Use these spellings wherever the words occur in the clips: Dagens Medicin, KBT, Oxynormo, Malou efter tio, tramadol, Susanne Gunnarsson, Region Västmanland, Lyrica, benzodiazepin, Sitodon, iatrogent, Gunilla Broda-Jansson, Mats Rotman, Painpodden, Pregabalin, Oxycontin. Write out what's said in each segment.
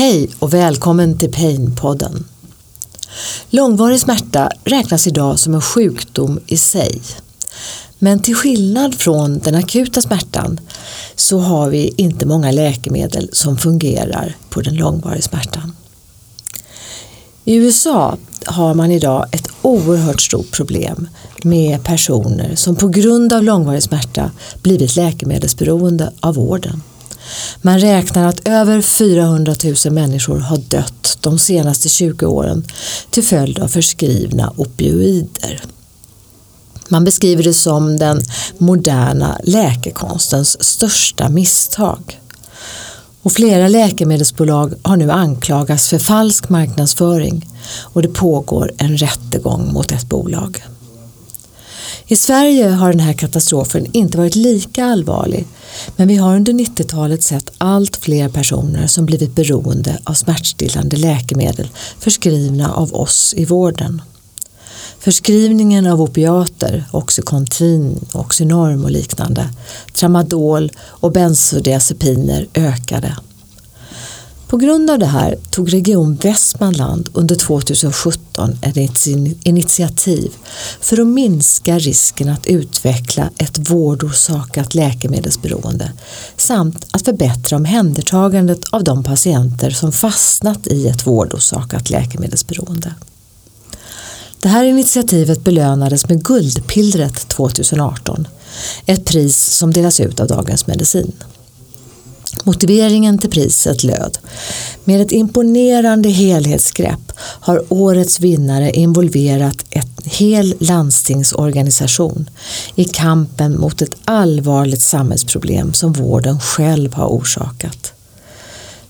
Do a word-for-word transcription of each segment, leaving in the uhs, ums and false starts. Hej och välkommen till Painpodden. Långvarig smärta räknas idag som en sjukdom i sig. Men till skillnad från den akuta smärtan så har vi inte många läkemedel som fungerar på den långvariga smärtan. I U S A har man idag ett oerhört stort problem med personer som på grund av långvarig smärta blivit läkemedelsberoende av vården. Man räknar att över fyrahundratusen människor har dött de senaste tjugo åren till följd av förskrivna opioider. Man beskriver det som den moderna läkekonstens största misstag. Och flera läkemedelsbolag har nu anklagats för falsk marknadsföring och det pågår en rättegång mot ett bolag. I Sverige har den här katastrofen inte varit lika allvarlig, men vi har under nittiotalet sett allt fler personer som blivit beroende av smärtstillande läkemedel förskrivna av oss i vården. Förskrivningen av opiater, Oxycontin, Oxynormo och liknande, tramadol och benzodiazepiner ökade. På grund av det här tog Region Västmanland under tjugosjutton ett initiativ för att minska risken att utveckla ett vårdorsakat läkemedelsberoende samt att förbättra omhändertagandet av de patienter som fastnat i ett vårdorsakat läkemedelsberoende. Det här initiativet belönades med guldpillret tjugoarton, ett pris som delas ut av Dagens Medicin. Motiveringen till priset löd: med ett imponerande helhetsgrepp har årets vinnare involverat en hel landstingsorganisation i kampen mot ett allvarligt samhällsproblem som vården själv har orsakat.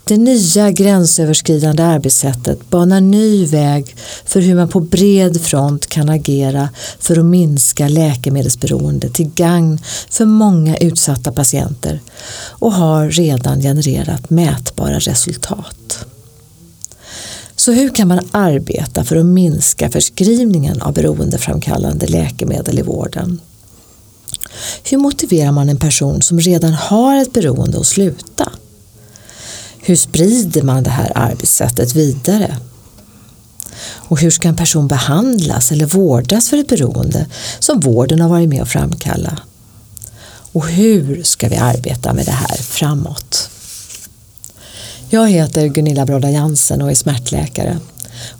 Det nya gränsöverskridande arbetssättet banar ny väg för hur man på bred front kan agera för att minska läkemedelsberoende till gagn för många utsatta patienter och har redan genererat mätbara resultat. Så hur kan man arbeta för att minska förskrivningen av beroendeframkallande läkemedel i vården? Hur motiverar man en person som redan har ett beroende att sluta? Hur sprider man det här arbetssättet vidare? Och hur ska en person behandlas eller vårdas för ett beroende som vården har varit med att framkalla? Och hur ska vi arbeta med det här framåt? Jag heter Gunilla Broda-Jansson och är smärtläkare.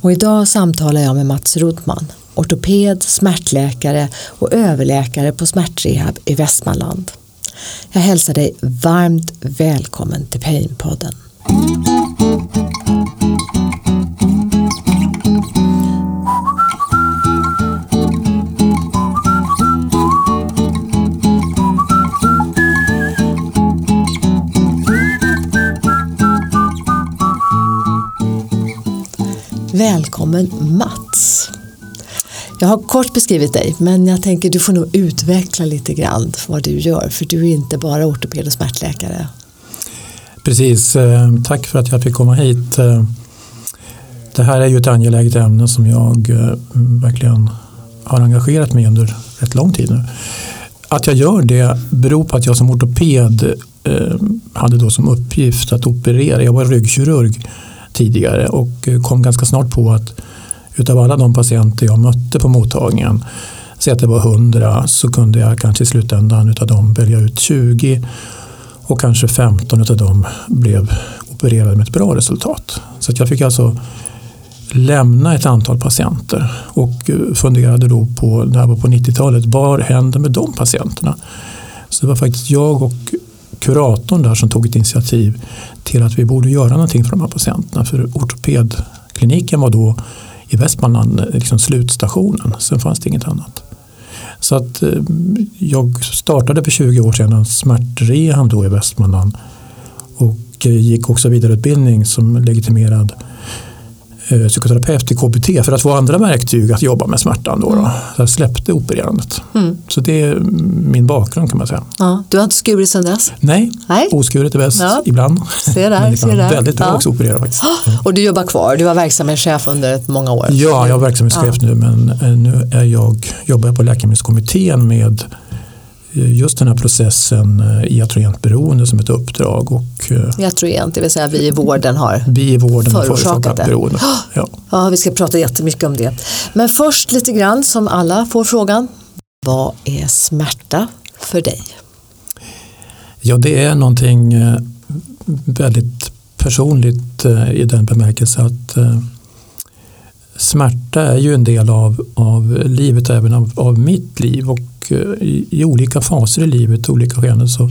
Och idag samtalar jag med Mats Rotman, ortoped, smärtläkare och överläkare på smärtrehab i Västmanland. Jag hälsar dig varmt välkommen till Painpodden. Välkommen Mats. Jag har kort beskrivit dig, men jag tänker du får nog utveckla lite grann vad du gör, för du är inte bara ortoped och smärtläkare. Precis, tack för att jag fick komma hit. Det här är ju ett angeläget ämne som jag verkligen har engagerat mig under rätt lång tid nu. Att jag gör det beror på att jag som ortoped hade då som uppgift att operera. Jag var ryggkirurg tidigare och kom ganska snart på att utav alla de patienter jag mötte på mottagningen, så att det var hundra, så kunde jag kanske i slutändan utav dem välja ut tjugo och kanske femton utav dem blev opererade med ett bra resultat. Så att jag fick alltså lämna ett antal patienter och funderade då på, det här var på nittiotalet, vad hände med de patienterna? Så det var faktiskt jag och kuratorn där som tog ett initiativ till att vi borde göra någonting för de här patienterna, för ortopedkliniken var då i Västmanland liksom slutstationen, sen fanns det inget annat. Så att jag startade för tjugo år sedan smärtrehab då i Västmanland och gick också vidareutbildning som legitimerad psykoterapeut i K B T för att få andra verktyg att jobba med smärtan då. då. Så jag släppte opererandet. Mm. Så det är min bakgrund kan man säga. Ja, du har inte skurit sedan dess? Nej, Nej. Oskuret är bäst ja. ibland. Se där, Men det kan se där. väldigt bra ja. också operera faktiskt. Och du jobbar kvar? Du var verksamhetschef under många år? Ja, jag är verksamhetschef ja. nu, men nu är jag, jobbar jag på läkemedelskommittén med just den här processen iatrogent beroende som ett uppdrag. Och, iatrogent, det vill säga vi i vården har vi i vården förorsakat det. Beroende. Ja. Ja, vi ska prata jättemycket om det. Men först lite grann, som alla får frågan, vad är smärta för dig? Ja, det är någonting väldigt personligt i den bemärkelsen att smärta är ju en del av, av livet, även av, av mitt liv, och i, i olika faser i livet, olika skeden. Så,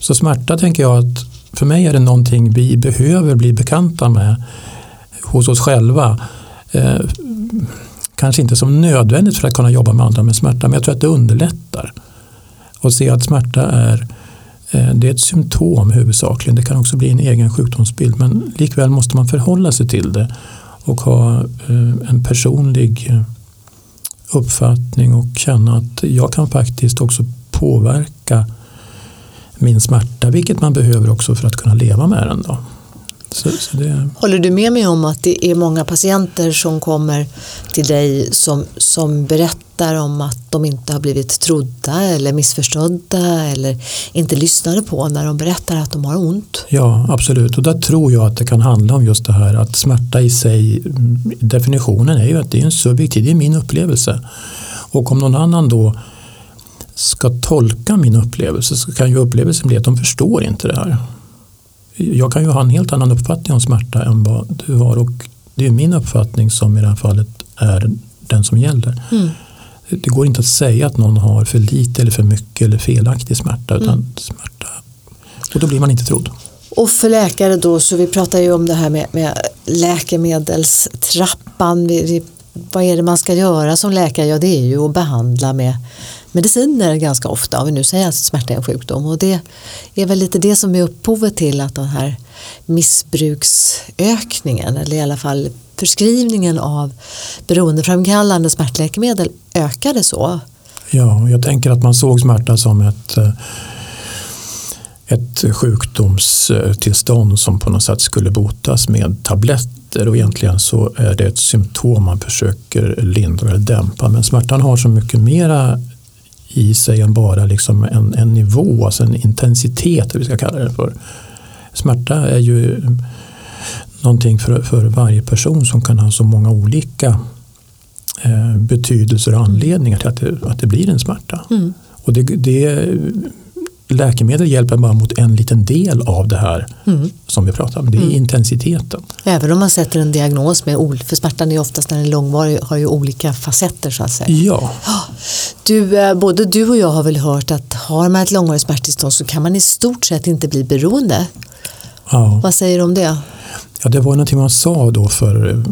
så smärta tänker jag att för mig är det någonting vi behöver bli bekanta med hos oss själva. Eh, kanske inte som nödvändigt för att kunna jobba med andra med smärta, men jag tror att det underlättar. Och se att smärta är, eh, det är ett symptom huvudsakligen. Det kan också bli en egen sjukdomsbild, men likväl måste man förhålla sig till det. Och ha en personlig uppfattning och känna att jag kan faktiskt också påverka min smärta, vilket man behöver också för att kunna leva med den då. Så, så det... Håller du med mig om att det är många patienter som kommer till dig som, som berättar om att de inte har blivit trodda eller missförstådda eller inte lyssnade på när de berättar att de har ont? Ja, absolut. Och där tror jag att det kan handla om just det här att smärta i sig, definitionen är ju att det är en subjektiv, det är min upplevelse. Och om någon annan då ska tolka min upplevelse så kan ju upplevelsen bli att de förstår inte det här. Jag kan ju ha en helt annan uppfattning om smärta än vad du har, och det är min uppfattning som i det här fallet är den som gäller. Mm. Det går inte att säga att någon har för lite eller för mycket eller felaktig smärta, utan mm. smärta. Och då blir man inte trodd. Och för läkare då, så vi pratar ju om det här med, med läkemedelstrappan. Vi, vi, vad är det man ska göra som läkare? Ja, det är ju att behandla med mediciner ganska ofta, om vi nu säger att smärta är en sjukdom. Och det är väl lite det som är upphovet till att den här missbruksökningen, eller i alla fall förskrivningen av beroendeframkallande smärtläkemedel, ökade så. Ja, jag tänker att man såg smärta som ett, ett sjukdomstillstånd som på något sätt skulle botas med tabletter. Och egentligen så är det ett symptom man försöker lindra eller dämpa. Men smärtan har så mycket mera i sig än bara liksom en, en nivå, alltså en intensitet, vi ska kalla det för. Smärta är ju någonting för, för varje person som kan ha så många olika eh, betydelser och anledningar till att det, att det blir en smärta. Mm. Och det, det, läkemedel hjälper bara mot en liten del av det här mm. som vi pratar om. Det är mm. intensiteten. Även om man sätter en diagnos med ol- för smärtan är oftast när den är långvarig, har ju olika facetter så att säga. Ja. Du, både du och jag har väl hört att har man ett långvarigt smärttillstånd så kan man i stort sett inte bli beroende. Ja. Vad säger du om det? Ja, det var någonting man sa då för ett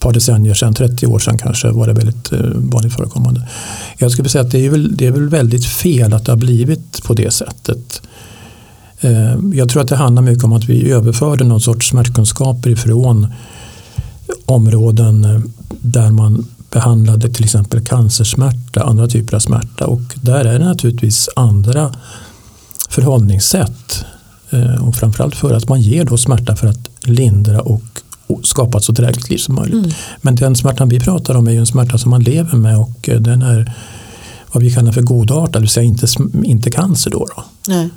par decennier sedan, trettio år sedan kanske, var det väldigt vanligt förekommande. Jag skulle säga att det är väl, det är väl väldigt fel att det har blivit på det sättet. Jag tror att det handlar mycket om att vi överförde någon sorts smärtkunskaper ifrån områden där man behandlade till exempel cancersmärta, andra typer av smärta, och där är det naturligtvis andra förhållningssätt, och framförallt för att man ger då smärta för att lindra och skapat så drägligt liv som möjligt. Mm. Men den smärtan vi pratar om är ju en smärta som man lever med, och den är vad vi kallar för godartad, det vill säga inte, inte cancer då. då. Nej.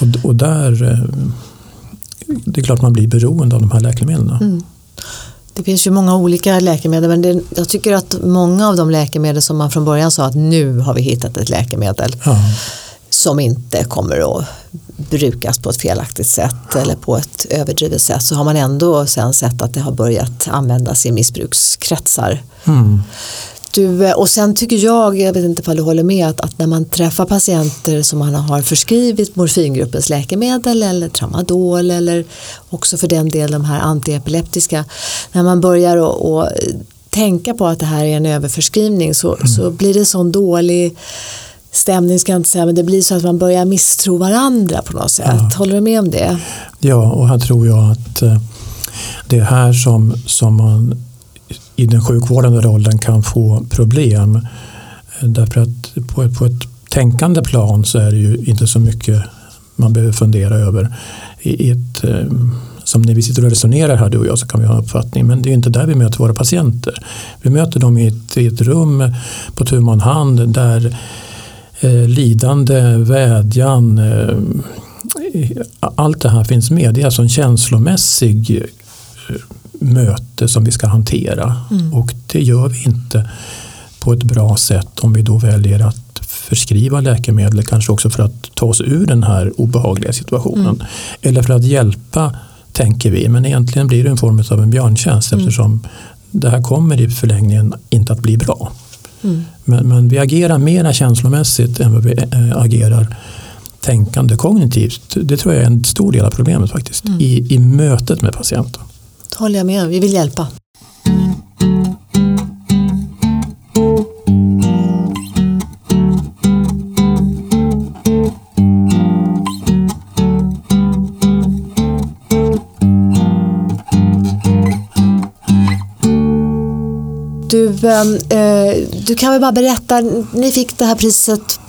Och, och där det är klart man blir beroende av de här läkemedlen. Mm. Det finns ju många olika läkemedel, men det, jag tycker att många av de läkemedel som man från början sa att nu har vi hittat ett läkemedel ja. som inte kommer att brukas på ett felaktigt sätt eller på ett överdrivet sätt, så har man ändå sen sett att det har börjat användas i missbrukskretsar. Mm. Du, och sen tycker jag, jag vet inte om du håller med, att, att när man träffar patienter som man har förskrivit morfingruppens läkemedel eller tramadol eller också för den delen de här antiepileptiska, när man börjar och, och tänka på att det här är en överförskrivning så, mm. så blir det sån dålig stämning, ska jag inte säga, men det blir så att man börjar misstro varandra på något sätt. Ja. Håller du med om det? Ja, och här tror jag att det är här som, som man i den sjukvårdande rollen kan få problem. Därför att på ett, på ett tänkande plan så är det ju inte så mycket man behöver fundera över. I ett, som när vi sitter och resonerar här, du och jag, så kan vi ha en uppfattning. Men det är ju inte där vi möter våra patienter. Vi möter dem i ett, i ett rum på tu man hand där eh, lidande, vädjan, eh, allt det här finns med. Det är alltså en känslomässig eh, möte som vi ska hantera. Mm. Och det gör vi inte på ett bra sätt om vi då väljer att förskriva läkemedel, kanske också för att ta oss ur den här obehagliga situationen. Mm. Eller för att hjälpa, tänker vi. Men egentligen blir det en form av en björntjänst, mm. eftersom det här kommer i förlängningen inte att bli bra. Mm. Men, men vi agerar mera känslomässigt än vad vi agerar tänkande kognitivt. Det tror jag är en stor del av problemet faktiskt, mm. i, i mötet med patienten. Det håller jag med, vi vill hjälpa. Du kan väl bara berätta, ni fick det här priset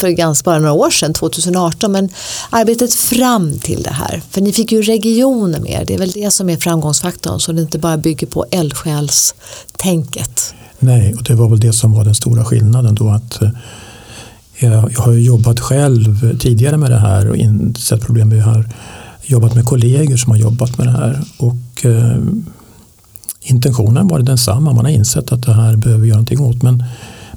för ganska bara några år sedan, tjugo arton, men arbetet fram till det här, för ni fick ju regioner med er, det är väl det som är framgångsfaktorn, så det inte bara bygger på eldsjälstänket. Nej, och det var väl det som var den stora skillnaden då, att jag har jobbat själv tidigare med det här och insett problem med det här, jobbat med kollegor som har jobbat med det här, och intentionen var densamma. Man har insett att det här behöver göra någonting åt. Men,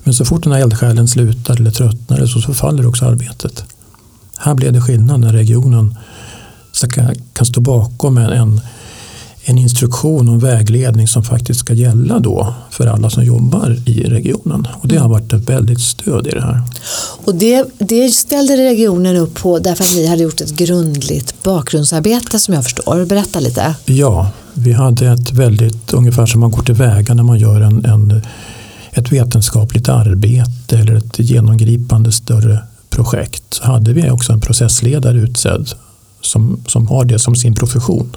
men så fort den här eldsjälen slutar eller tröttnar, så, så faller också arbetet. Här blev det skillnad när regionen kan, kan stå bakom en, en, en instruktion och vägledning som faktiskt ska gälla då för alla som jobbar i regionen. Och det har varit ett väldigt stöd i det här. Och det, det ställde regionen upp på därför att ni hade gjort ett grundligt bakgrundsarbete som jag förstår. Berätta lite. Ja. Vi hade ett väldigt, ungefär som man går till väga när man gör en, en, ett vetenskapligt arbete eller ett genomgripande större projekt, så hade vi också en processledare utsedd som, som har det som sin profession.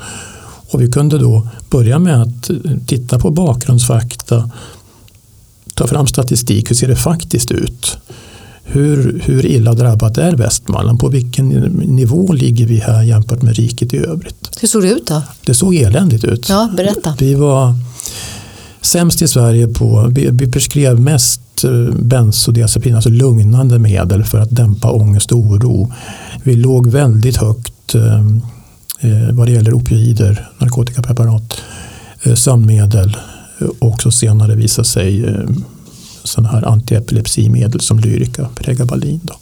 Och vi kunde då börja med att titta på bakgrundsfakta, ta fram statistik, hur ser det faktiskt ut? Hur, hur illa drabbat är Västmanland? På vilken nivå ligger vi här jämfört med riket i övrigt? Hur såg det ut då? Det såg eländigt ut. Ja, berätta. Vi var sämst i Sverige på, vi, vi förskrev mest benzodiazepin, alltså lugnande medel för att dämpa ångest och oro. Vi låg väldigt högt eh, vad det gäller opioider, narkotikapreparat, eh, sömnmedel och också senare visade sig eh, sådana här antiepilepsimedel som Lyrica, Pregabalin. Då.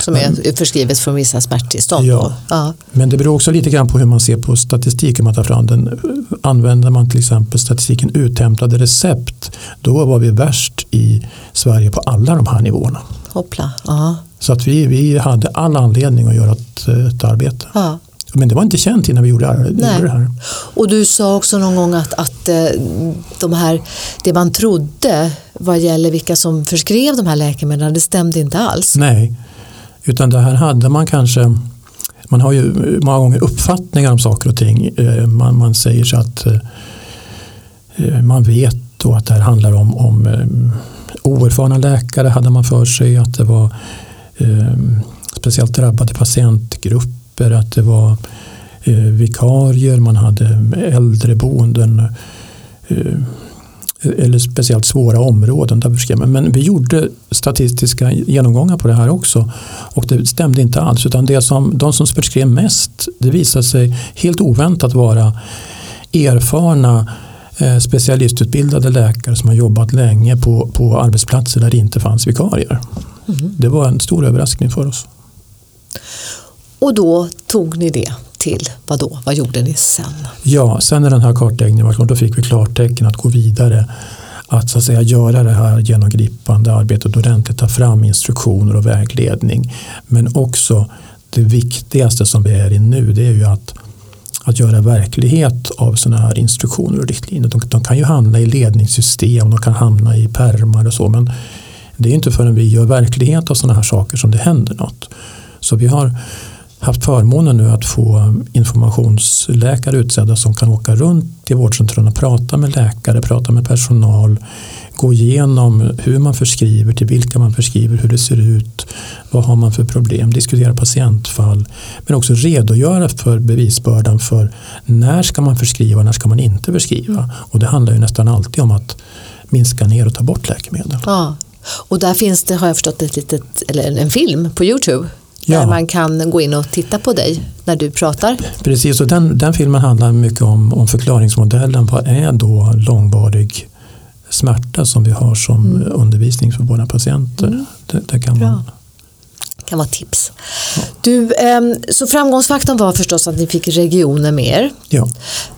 Som är men, förskrivet från vissa smärttillstånd. Ja, ja. Men det beror också lite grann på hur man ser på statistiken man tar fram. Den, använder man till exempel statistiken uthämtade recept, då var vi värst i Sverige på alla de här nivåerna. Hoppla, ja. Så att vi, vi hade all anledning att göra ett, ett arbete. Ja. Men det var inte känt innan vi gjorde det här. Och du sa också någon gång att, att de här, det man trodde vad gäller vilka som förskrev de här läkemedlen, det stämde inte alls. Nej, utan det här hade man kanske, man har ju många gånger uppfattningar om saker och ting. Man, man säger så att man vet då att det här handlar om, om oerfarna läkare hade man för sig, att det var speciellt drabbade patientgrupper, att det var eh, vikarier, man hade äldreboenden eh, eller speciellt svåra områden. Där Men vi gjorde statistiska genomgångar på det här också, och det stämde inte alls, utan det som, de som förskrev mest, det visade sig helt oväntat vara erfarna eh, specialistutbildade läkare som har jobbat länge på, på arbetsplatser där det inte fanns vikarier. Mm. Det var en stor överraskning för oss. Och då tog ni det till vad då? Vad gjorde ni sen? Ja, sen när den här kartläggningen var klar, då fick vi klartecken att gå vidare. Att så att säga göra det här genomgripande arbetet ordentligt, ta fram instruktioner och vägledning. Men också det viktigaste som vi är i nu, det är ju att, att göra verklighet av sådana här instruktioner och riktlinjer. De, de kan ju hamna i ledningssystem, de kan hamna i pärmar och så, men det är inte förrän vi gör verklighet av sådana här saker som det händer något. Så vi har haft förmånen nu att få informationsläkare utsedda som kan åka runt till vårdcentralen och prata med läkare, prata med personal, gå igenom hur man förskriver, till vilka man förskriver, hur det ser ut, vad har man för problem, diskutera patientfall, men också redogöra för bevisbördan för när ska man förskriva, när ska man inte förskriva. Och det handlar ju nästan alltid om att minska ner och ta bort läkemedel. Ja, Och där finns det, har jag förstått, ett litet, eller en film på YouTube där ja. man kan gå in och titta på dig när du pratar. Precis, och den, den filmen handlar mycket om, om förklaringsmodellen. Vad är då långvarig smärta som vi har som mm. undervisning för våra patienter? Mm. Det, det kan vara... kan vara tips. Ja. Du, så framgångsfaktorn var förstås att ni fick regioner med er. Ja.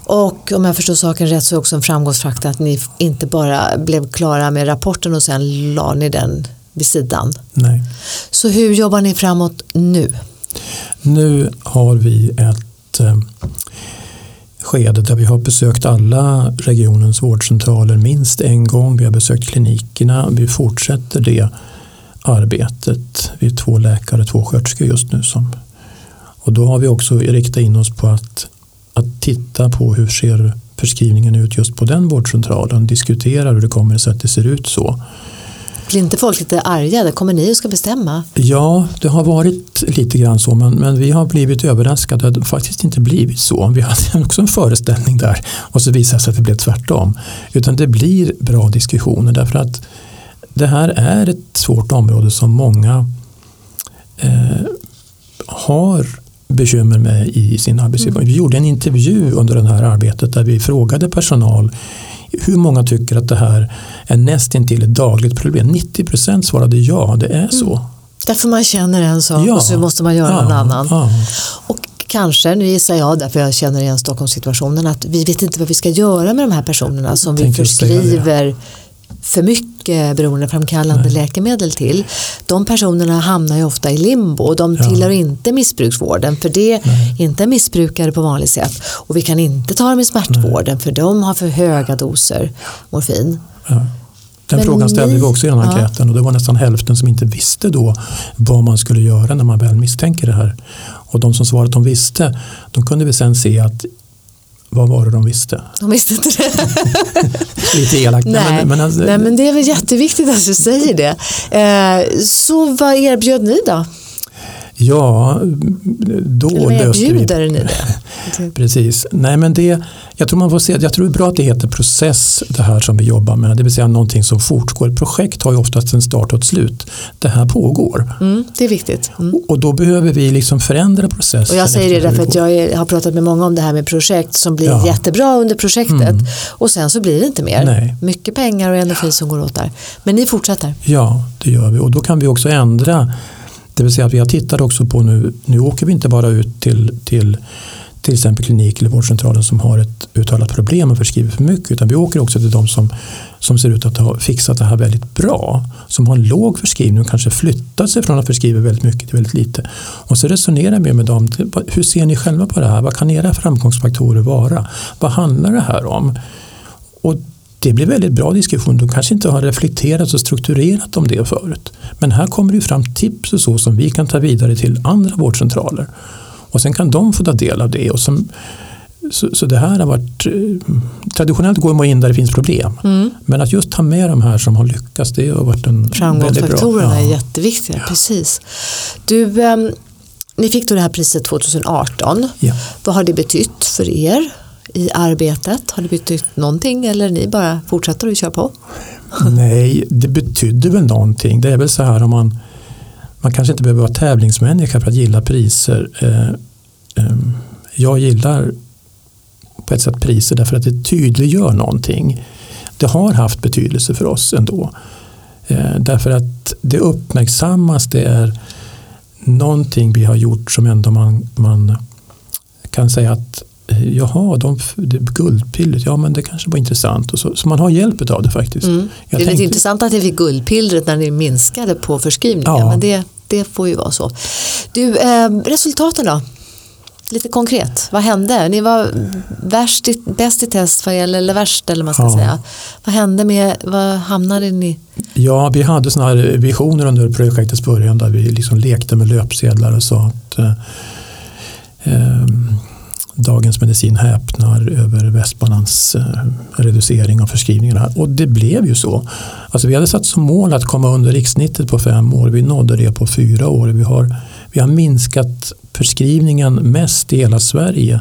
Och om jag förstår saken rätt så är också en framgångsfaktor att ni inte bara blev klara med rapporten och sen la ni den vid sidan. Nej. Så hur jobbar ni framåt nu? Nu har vi ett eh, skede där vi har besökt alla regionens vårdcentraler minst en gång. Vi har besökt klinikerna. Vi fortsätter det arbetet. Vi är två läkare, två sköterskor just nu. Som, och då har vi också riktat in oss på att, att titta på hur ser förskrivningen ut just på den vårdcentralen. Diskutera hur det kommer sig att det ser ut så. Blir inte folk lite arga? Det kommer ni och ska bestämma. Ja, det har varit lite grann så. Men, men vi har blivit överraskade att det faktiskt inte blivit så. Vi hade också en föreställning där. Och så visade det sig att det blev tvärtom. Utan det blir bra diskussioner därför att det här är ett svårt område som många eh, har bekymmer med i sin arbetssituation. Vi gjorde en intervju under det här arbetet där vi frågade personal hur många tycker att det här är nästintill ett dagligt problem. nittio procent svarade ja, det är så. Mm. Därför man känner en sak ja. och så måste man göra ja. en annan. Ja. Och kanske, nu gissar jag, därför jag känner igen Stockholmssituationen, att vi vet inte vad vi ska göra med de här personerna som vi förskriver för mycket beroendeframkallande Nej. läkemedel till. De personerna hamnar ju ofta i limbo och de ja. tillhör inte missbruksvården för det Nej. inte är missbrukare på vanligt sätt. Och vi kan inte ta dem i smärtvården Nej. för de har för höga doser morfin. Ja. Den Men frågan ställde ni... vi också i den här enkäten ja. och det var nästan hälften som inte visste då vad man skulle göra när man väl misstänker det här. Och de som svarade att de visste, de kunde vi sen se att vad var det de visste? De visste inte det. Lite elakt. Nej. Men, men, alltså, Nej, men det är väl jätteviktigt att du säger det. Eh, så vad erbjöd ni då? Ja, då löste vi. Eller ni det? Precis. Nej, men det, jag tror man får se, jag tror det är bra att det heter process, det här som vi jobbar med. Det vill säga någonting som fortgår. Ett projekt har ju oftast en start och ett slut. Det här pågår. Mm, det är viktigt. Mm. Och, och då behöver vi liksom förändra processen. Och jag säger det därför att jag är, har pratat med många om det här med projekt som blir ja. jättebra under projektet. Mm. Och sen så blir det inte mer. Nej. Mycket pengar och energi ja. som går åt där. Men ni fortsätter. Ja, det gör vi. Och då kan vi också ändra. Det vill säga att vi har tittat också på nu, nu åker vi inte bara ut till till, till exempel klinik eller vårdcentralen som har ett uttalat problem och förskriver för mycket, utan vi åker också till de som, som ser ut att ha fixat det här väldigt bra, som har en låg förskrivning och kanske flyttat sig från att förskriva väldigt mycket till väldigt lite. Och så resonerar vi med dem, hur ser ni själva på det här? Vad kan era framgångsfaktorer vara? Vad handlar det här om? Och det blir väldigt bra diskussion. Du kanske inte har reflekterat och strukturerat om det förut. Men här kommer det fram tips och så som vi kan ta vidare till andra vårdcentraler. Och sen kan de få ta del av det. Och som, så, så det här har varit... Traditionellt går man in där det finns problem. Mm. Men att just ta med de här som har lyckats, det har varit en väldigt bra... Framgångsfaktorerna ja. är jätteviktiga, ja. precis. Du, eh, ni fick då det här priset tjugo arton. Ja. Vad har det betytt för er i arbetet? Har det betytt någonting eller ni bara fortsätter att köra på? Nej, det betydde väl någonting. Det är väl så här om man man kanske inte behöver vara tävlingsmänniska för att gilla priser. Jag gillar på ett sätt priser därför att det tydliggör någonting. Det har haft betydelse för oss ändå. Därför att det uppmärksammas, det är någonting vi har gjort som ändå man, man kan säga att jaha, de, det guldpillret, ja men det kanske var intressant. Och så, så man har hjälp av det faktiskt. Mm. Det är tänkte... intressant att det fick guldpillret när ni minskade på förskrivningen, ja. men det, det får ju vara så. Du, eh, resultaten då? Lite konkret, vad hände? Ni var värst i, bäst i test vad gäller, eller värst eller man ska ja. säga. Vad hände med, vad hamnade ni? Ja, vi hade såna här visioner under projektets början där vi liksom lekte med löpsedlar och sa att eh, eh, Dagens Medicin häpnar över Västmanlands eh, reducering av förskrivningarna. Och det blev ju så. Alltså vi hade satt som mål att komma under rikssnittet på fem år. Vi nådde det på fyra år. Vi har, vi har minskat förskrivningen mest i hela Sverige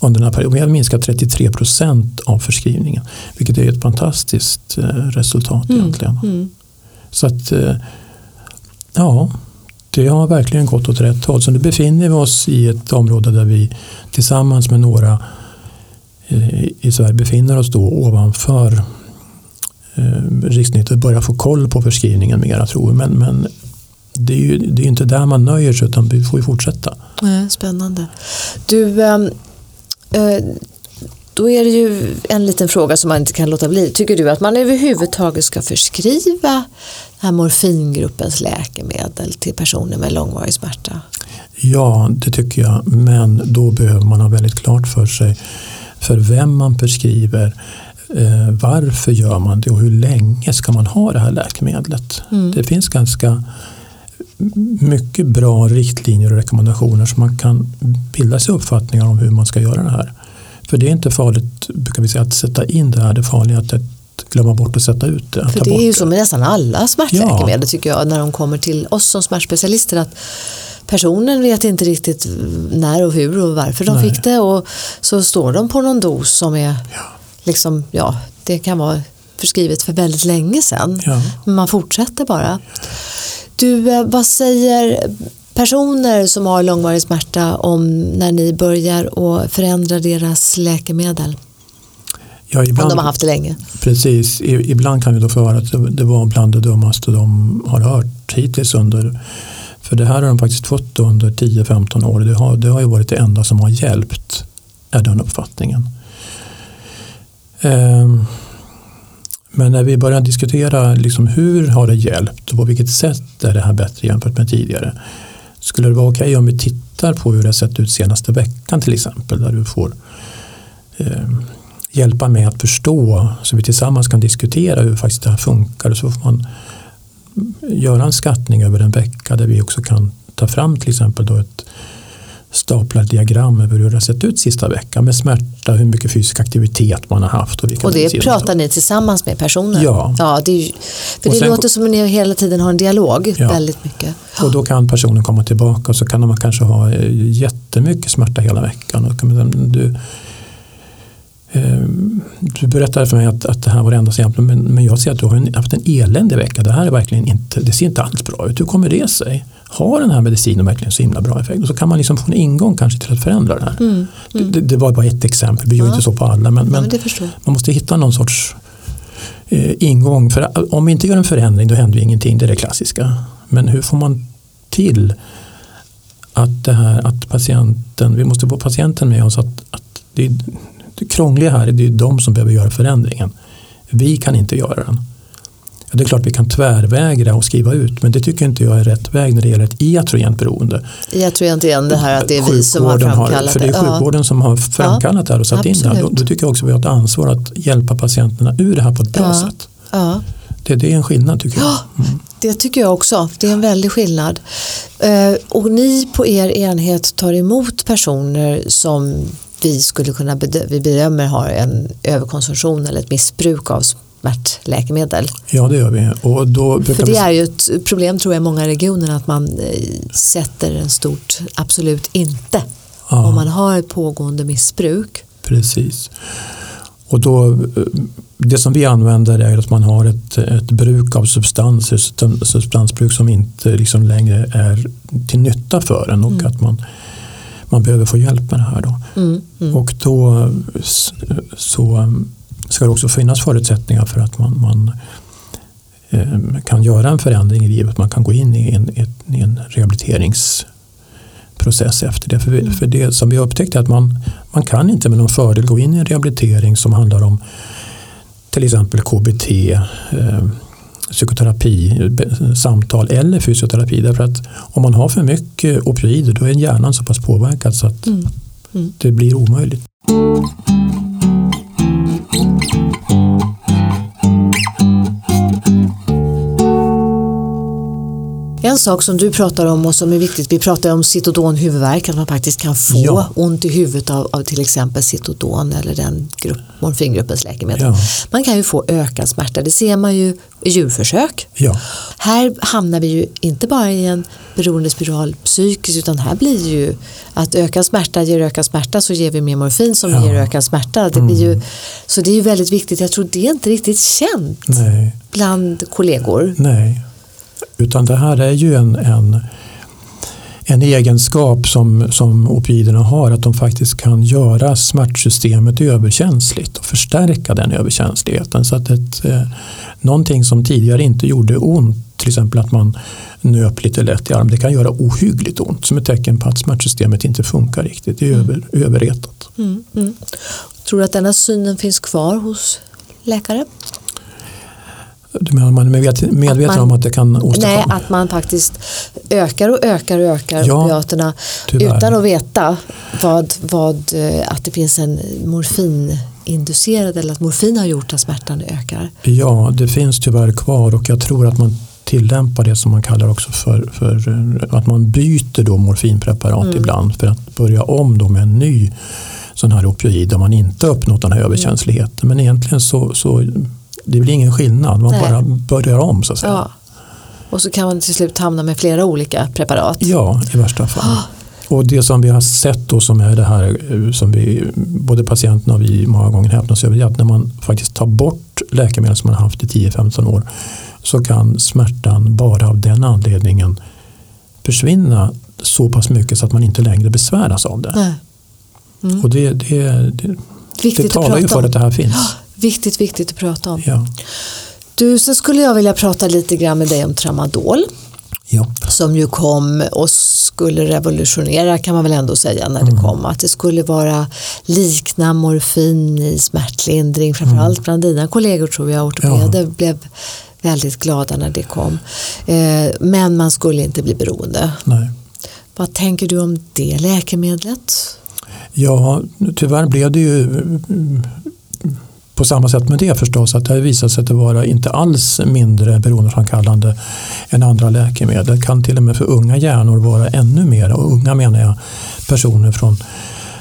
under den här perioden. Vi har minskat trettiotre procent av förskrivningen. Vilket är ett fantastiskt eh, resultat mm, egentligen. Mm. Så att ja, det har verkligen gått åt rätt håll. Så nu befinner vi oss i ett område där vi tillsammans med några i Sverige befinner oss då ovanför riksnittet, börjar få koll på förskrivningen mer, tror jag. Men, men det är ju det är inte där man nöjer sig, utan vi får ju fortsätta. Ja, spännande. Du, eh, då är det ju en liten fråga som man inte kan låta bli. Tycker du att man överhuvudtaget ska förskriva den här morfingruppens läkemedel till personer med långvarig smärta? Ja, det tycker jag. Men då behöver man ha väldigt klart för sig för vem man förskriver, eh, varför gör man det och hur länge ska man ha det här läkemedlet. Mm. Det finns ganska mycket bra riktlinjer och rekommendationer som man kan bilda sig uppfattningar om hur man ska göra det här. För det är inte farligt, brukar vi säga, att sätta in det här. Det är farligt att, att glömma bort att sätta ut det. För det är ju så med nästan alla smärtläkemedel, ja, tycker jag, när de kommer till oss som smärtspecialister, att personen vet inte riktigt när och hur och varför de Nej. fick det, och så står de på någon dos som är ja. liksom, ja, det kan vara förskrivet för väldigt länge sedan. Ja. Men man fortsätter bara. Du, vad säger personer som har långvarig smärta om när ni börjar och förändra deras läkemedel? Ja, ibland, om de har haft det länge. Precis, ibland kan vi då få höra att det var bland det dummaste de har hört hittills under, för det här har de faktiskt fått under tio femton år. Det har, det har ju varit det enda som har hjälpt, är den uppfattningen. Ehm, men när vi börjar diskutera liksom hur har det hjälpt och på vilket sätt är det här bättre jämfört med tidigare, skulle det vara okej okay om vi tittar på hur det har sett ut senaste veckan till exempel, där du får eh, hjälpa med att förstå, så vi tillsammans kan diskutera hur faktiskt det här funkar, och så får man göra en skattning över en vecka där vi också kan ta fram till exempel då ett staplat diagram över hur det har sett ut sista veckan med smärta, hur mycket fysisk aktivitet man har haft. Och, och det pratar ni tillsammans med personen? Ja. ja det är, för det sen, låter som att ni hela tiden har en dialog, ja, väldigt mycket. Och då kan personen komma tillbaka och så kan man kanske ha jättemycket smärta hela veckan. Och kan man, du, du berättade för mig att, att det här var det enda exempel, men, men jag ser att du har en, haft en eländig vecka. Det här är verkligen inte, det ser inte alls bra ut. Hur kommer det sig? Har den här medicinen verkligen så himla bra effekt? Och så kan man liksom få en ingång kanske till att förändra det här. Mm, mm. Det, det, det var bara ett exempel, vi gör ja. inte så på alla, men, men, ja, men man måste hitta någon sorts eh, ingång. För om vi inte gör en förändring, då händer ingenting, det är det klassiska. Men hur får man till att det här, att patienten, vi måste få patienten med oss, att, att det är det krångliga här, det är de som behöver göra förändringen. Vi kan inte göra den. Ja, det är klart vi kan tvärvägra och skriva ut, men det tycker inte jag är rätt väg när det gäller ett iatrogent beroende. Iatrogent är det här att det är vi som har framkallat det. För det är sjukvården ja. som har framkallat det här och satt Absolut. in det här. Då, då tycker jag också att vi har ett ansvar att hjälpa patienterna ur det här på ett bra ja. sätt. Ja. Det, det är en skillnad tycker jag. Mm. Det tycker jag också. Det är en väldig skillnad. Och ni på er enhet tar emot personer som vi skulle kunna bedö- vi bedömer har en överkonsumtion eller ett missbruk av smärtläkemedel. Ja, det gör vi. Och då För det är ju ett problem, tror jag, i många regioner, att man sätter en stort absolut inte ja. om man har ett pågående missbruk. Precis. Och då, det som vi använder är att man har ett, ett bruk av substanser, substansbruk som inte liksom längre är till nytta för en, och mm. att man Man behöver få hjälp med det här då. Mm, mm. Och då så ska det också finnas förutsättningar för att man, man eh, kan göra en förändring i livet. Man kan gå in i en, i en rehabiliteringsprocess efter det. För, vi, för det som vi upptäckte är att man, man kan inte med någon fördel gå in i en rehabilitering som handlar om till exempel K B T, eh, psykoterapi, samtal eller fysioterapi, därför att om man har för mycket opioider, då är hjärnan så pass påverkad så att mm. Mm. det blir omöjligt. En sak som du pratar om och som är viktigt, vi pratar om Sitodon-huvudvärk, att man faktiskt kan få ja. ont i huvudet av, av till exempel Sitodon eller den grupp, morfingruppens läkemedel. Ja. Man kan ju få ökad smärta, det ser man ju i djurförsök. Ja. Här hamnar vi ju inte bara i en beroendespiral psykiskt, utan här blir ju att ökad smärta ger ökad smärta, så ger vi mer morfin som ja. ger ökad smärta. Det blir ju, mm. Så det är ju väldigt viktigt, jag tror det är inte riktigt känt Nej. bland kollegor. Nej. Utan det här är ju en, en, en egenskap som, som opioiderna har, att de faktiskt kan göra smärtsystemet överkänsligt och förstärka den överkänsligheten. Så att ett, eh, någonting som tidigare inte gjorde ont, till exempel att man nöp lite lätt i arm, det kan göra ohyggligt ont som ett tecken på att smärtsystemet inte funkar riktigt, det är mm. över, överretat. Mm, mm. Tror du att denna synen finns kvar hos läkare? Du menar man är medveten, medveten att man, om att det kan åstadkomma? Nej, att man faktiskt ökar och ökar och ökar ja, opioiderna utan att veta vad, vad, att det finns en morfininducerad, eller att morfin har gjort att smärtan ökar. Ja, det finns tyvärr kvar, och jag tror att man tillämpar det som man kallar också för, för att man byter då morfinpreparat mm. ibland för att börja om då med en ny sån här opioid där man inte uppnått den här överkänsligheten. Mm. Men egentligen så... så det blir ingen skillnad, man Nej. bara börjar om så att säga. Ja. Och så kan man till slut hamna med flera olika preparat. Ja, i värsta fall. Och det som vi har sett då, som är det här som vi, både patienterna och vi många gånger häpnas över, att när man faktiskt tar bort läkemedel som man har haft i tio femton år, så kan smärtan bara av den anledningen försvinna så pass mycket så att man inte längre besväras av det. Nej. Mm. Och det, det, det, det talar ju för att det här finns. Viktigt, viktigt att prata om. Ja. Du, sen skulle jag vilja prata lite grann med dig om tramadol. Ja. Som ju kom och skulle revolutionera, kan man väl ändå säga, när mm. det kom. Att det skulle vara likna morfin i smärtlindring. Framförallt mm. bland dina kollegor, tror jag, ortopeder ja. blev väldigt glada när det kom. Eh, men man skulle inte bli beroende. Nej. Vad tänker du om det läkemedlet? Ja, tyvärr blev det ju... På samma sätt med det förstås, att det har visat sig att det vara inte alls mindre beroendeframkallande än andra läkemedel. Det kan till och med för unga hjärnor vara ännu mer, och unga menar jag personer från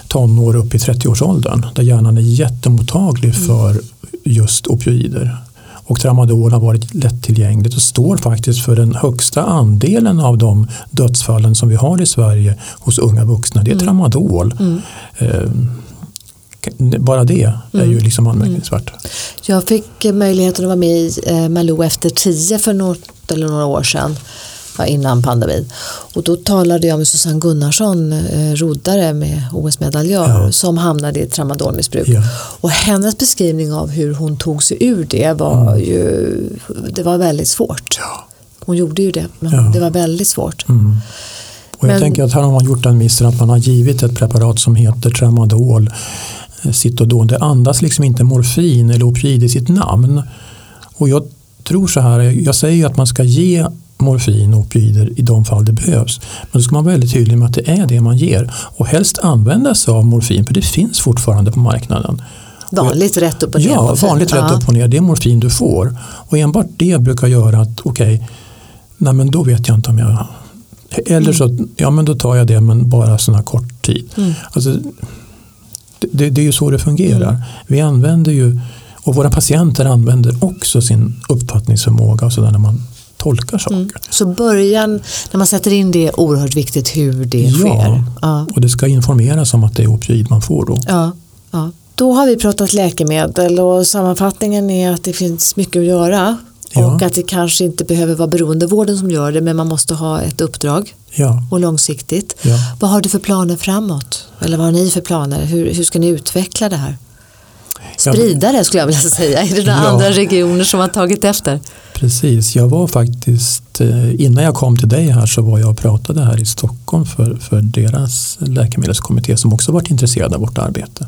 tonår upp i trettioårsåldern, där hjärnan är jättemottaglig för just opioider. Och tramadol har varit lättillgängligt och står faktiskt för den högsta andelen av de dödsfallen som vi har i Sverige hos unga vuxna. Det är tramadol. Mm. Mm. Bara det är ju liksom anmärkningsvärt. Mm. Jag fick möjligheten att vara med i Malou efter tio för något eller några år sedan, innan pandemin. Och då talade jag med Susanne Gunnarsson, roddare med O S-medaljör, ja. som hamnade i tramadolmissbruk. Ja. Och hennes beskrivning av hur hon tog sig ur det var mm. ju, det var väldigt svårt. Ja. Hon gjorde ju det, men ja. det var väldigt svårt. Mm. Och jag men, tänker att här har man gjort en miss, att man har givit ett preparat som heter tramadol, Sitodon. Det andas liksom inte morfin eller opioid i sitt namn. Och jag tror så här, jag säger ju att man ska ge morfin och opioider i de fall det behövs. Men då ska man vara väldigt tydlig med att det är det man ger. Och helst använda sig av morfin, för det finns fortfarande på marknaden. Vanligt jag, rätt upp och ner. Ja, vanligt rätt upp och ner. Det är morfin du får. Och enbart det brukar göra att okej, okay, nej men då vet jag inte om jag... Eller så, ja men då tar jag det, men bara sån här kort tid. Mm. Alltså... Det, det är ju så det fungerar. Mm. Vi använder ju, och våra patienter använder också sin uppfattningsförmåga och sådär när man tolkar saker. Mm. Så början, när man sätter in det, är oerhört viktigt hur det ja. sker. Ja, och det ska informeras om att det är opioid man får då. Ja, ja. Då har vi pratat läkemedel, och sammanfattningen är att det finns mycket att göra. Ja. Och att det kanske inte behöver vara beroendevården som gör det, men man måste ha ett uppdrag ja. och långsiktigt. Ja. Vad har du för planer framåt? Eller vad har ni för planer? Hur, hur ska ni utveckla det här? Sprida det, skulle jag vilja säga, i de ja. andra regioner som har tagit efter. Precis, jag var faktiskt, innan jag kom till dig här så var jag och pratade här i Stockholm för, för deras läkemedelskommitté, som också varit intresserade av vårt arbete.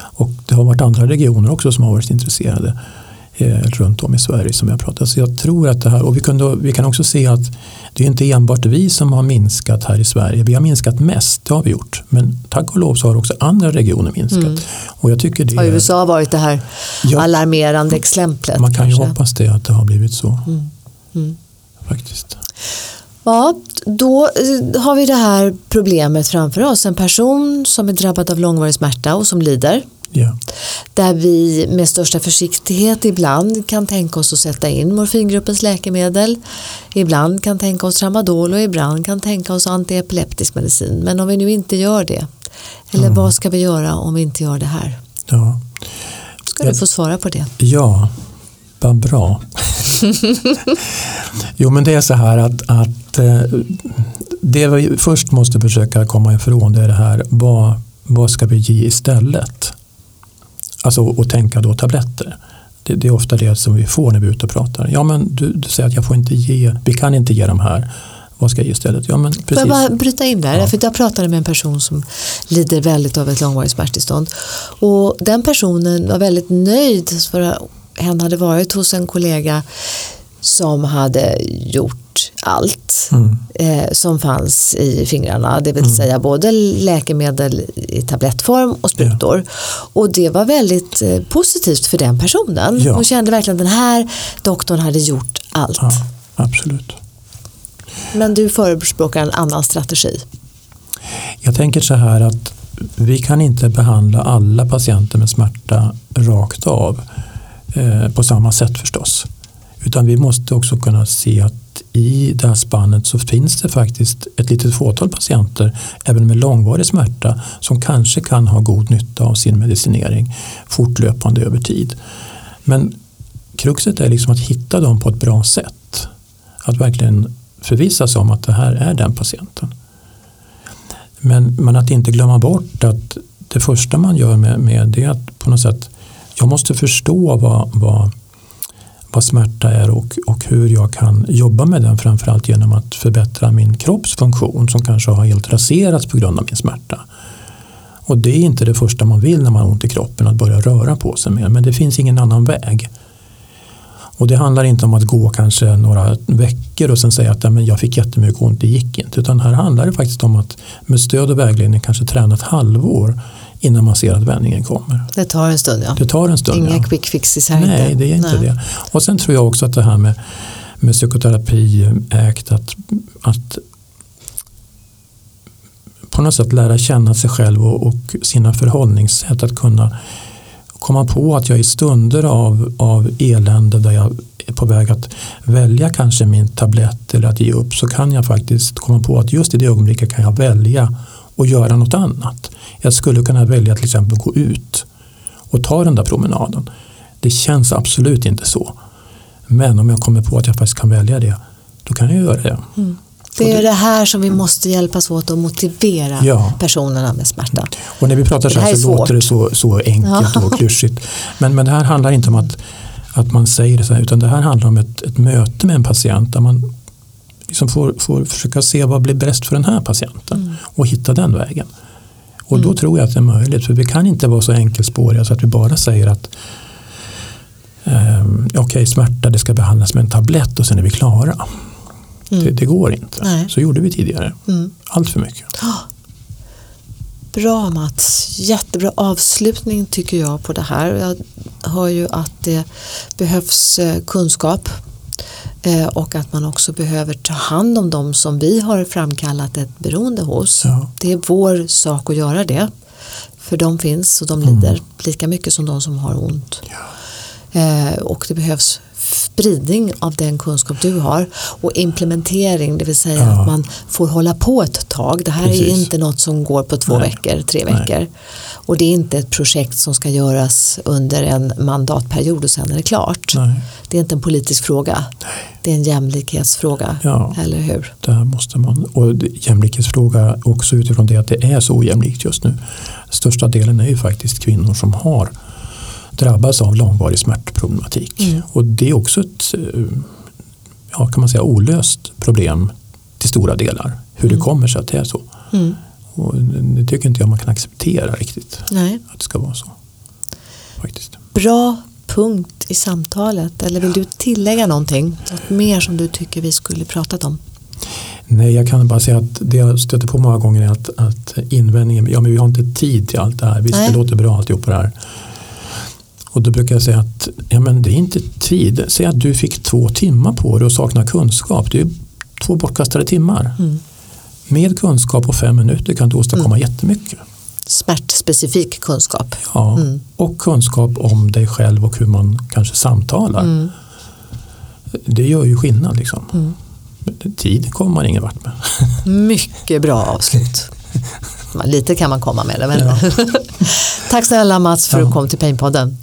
Och det har varit andra regioner också som har varit intresserade runt om i Sverige som jag pratar. Så jag tror att det här, och vi, kunde, vi kan också se att det är inte enbart vi som har minskat här i Sverige. Vi har minskat mest, det har vi gjort. Men tack och lov så har också andra regioner minskat. Mm. Och jag tycker det... Har U S A varit det här ja, alarmerande exemplet? Man kan kanske ju hoppas det, att det har blivit så. Mm. Mm. Faktiskt. Ja, då har vi det här problemet framför oss. En person som är drabbad av långvarig smärta och som lider. Ja. Där vi med största försiktighet ibland kan tänka oss att sätta in morfingruppens läkemedel. Ibland kan tänka oss tramadol och ibland kan tänka oss antiepileptisk medicin. Men om vi nu inte gör det, eller mm. vad ska vi göra om vi inte gör det här? Ja. Ska du få svara på det? Ja, vad bra. Jo, men det är så här att, att det vi först måste försöka komma ifrån det är det här, vad, vad ska vi ge istället? Alltså, och tänka då tabletter. Det, det är ofta det som vi får när vi är ute och pratar. Ja, men du, du säger att jag får inte ge, vi kan inte ge de här. Vad ska jag ge istället? Ja, men precis. Får jag bara bryta in där? Ja. För jag pratade med en person som lider väldigt av ett långvarigt smärttillstånd. Och den personen var väldigt nöjd för att hen hade varit hos en kollega som hade gjort allt mm. eh, som fanns i fingrarna. Det vill mm. säga både läkemedel i tablettform och sprutor. Ja. Och det var väldigt eh, positivt för den personen. Ja. Hon kände verkligen att den här doktorn hade gjort allt. Ja, absolut. Men du förespråkar en annan strategi. Jag tänker så här att vi kan inte behandla alla patienter med smärta rakt av eh, på samma sätt förstås. Utan vi måste också kunna se att i det här spannet så finns det faktiskt ett litet fåtal patienter även med långvarig smärta som kanske kan ha god nytta av sin medicinering fortlöpande över tid. Men kruxet är liksom att hitta dem på ett bra sätt. Att verkligen förvisa sig om att det här är den patienten. Men, men att inte glömma bort att det första man gör med, med det är att på något sätt jag måste förstå vad, vad, vad smärta är och, och hur jag kan jobba med den, framförallt genom att förbättra min kroppsfunktion som kanske har helt raserats på grund av min smärta. Och det är inte det första man vill när man har ont i kroppen, att börja röra på sig mer, men det finns ingen annan väg. Och det handlar inte om att gå kanske några veckor och sen säga att men jag fick jättemycket ont, det gick inte. Utan här handlar det faktiskt om att med stöd och vägledning kanske träna ett halvår innan man ser att vändningen kommer. Det tar en stund, ja. Det tar en stund, Inga ja. quick fixes här. Nej, inte. det är inte Nej. det. Och sen tror jag också att det här med, med psykoterapi ägt att, att på något sätt lära känna sig själv och, och sina förhållningssätt, att kunna komma på att jag i stunder av, av elände där jag är på väg att välja kanske min tablett eller att ge upp, så kan jag faktiskt komma på att just i det ögonblicket kan jag välja och göra något annat. Jag skulle kunna välja till exempel att gå ut och ta den där promenaden. Det känns absolut inte så. Men om jag kommer på att jag faktiskt kan välja det, då kan jag göra det. Mm. Det är det här som vi måste hjälpas åt att motivera ja. personerna med smärta. Och när vi pratar så här, här så låter det så, så enkelt ja. och klyschigt. Men, men det här handlar inte om att, att man säger det så här, utan det här handlar om ett, ett möte med en patient där man liksom får, får försöka se vad blir bäst för den här patienten mm. och hitta den vägen. Och mm. då tror jag att det är möjligt, för vi kan inte vara så enkelspåriga så att vi bara säger att eh, okej, okay, smärta det ska behandlas med en tablett och sen är vi klara. Mm. Det, det går inte. Nej. Så gjorde vi tidigare. Mm. Allt för mycket. Bra Mats. Jättebra avslutning tycker jag på det här. Jag hör ju att det behövs kunskap och att man också behöver ta hand om dem som vi har framkallat ett beroende hos. Ja. Det är vår sak att göra det. För de finns och de lider mm. lika mycket som de som har ont. Ja. Och det behövs spridning av den kunskap du har och implementering, det vill säga ja. att man får hålla på ett tag. Det här Precis. är inte något som går på två Nej. veckor, tre Nej. veckor. Och det är inte ett projekt som ska göras under en mandatperiod och sen är det klart. Nej. Det är inte en politisk fråga. Nej. Det är en jämlikhetsfråga, ja. eller hur? Där måste man, och jämlikhetsfråga också utifrån det att det är så ojämlikt just nu. Största delen är ju faktiskt kvinnor som har drabbas av långvarig smärtproblematik. Mm. Och det är också ett ja, kan man säga, olöst problem till stora delar. Hur mm. det kommer sig att det är så. Mm. Och det tycker inte jag man kan acceptera riktigt. Nej. Att det ska vara så. Faktiskt. Bra punkt i samtalet. Eller vill ja. du tillägga någonting? Något mer som du tycker vi skulle pratat om? Nej, jag kan bara säga att det jag stöter på många gånger är att, att invändningen, ja men vi har inte tid till allt det här. Visst, Nej. det låter bra alltihop på det här. Och då brukar jag säga att ja, men det är inte tid. Säg att du fick två timmar på dig och saknar kunskap. Det är två bortkastade timmar. Mm. Med kunskap på fem minuter kan du åstadkomma mm. jättemycket. Smärtspecifik kunskap. Ja, mm. och kunskap om dig själv och hur man kanske samtalar. Mm. Det gör ju skillnad liksom. Mm. Tid kommer man ingen vart med. Mycket bra avslut. Lite kan man komma med det. Men. Ja. Tack snälla Mats för att du ja. kom till Painpodden.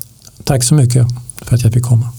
Tack så mycket för att jag fick komma.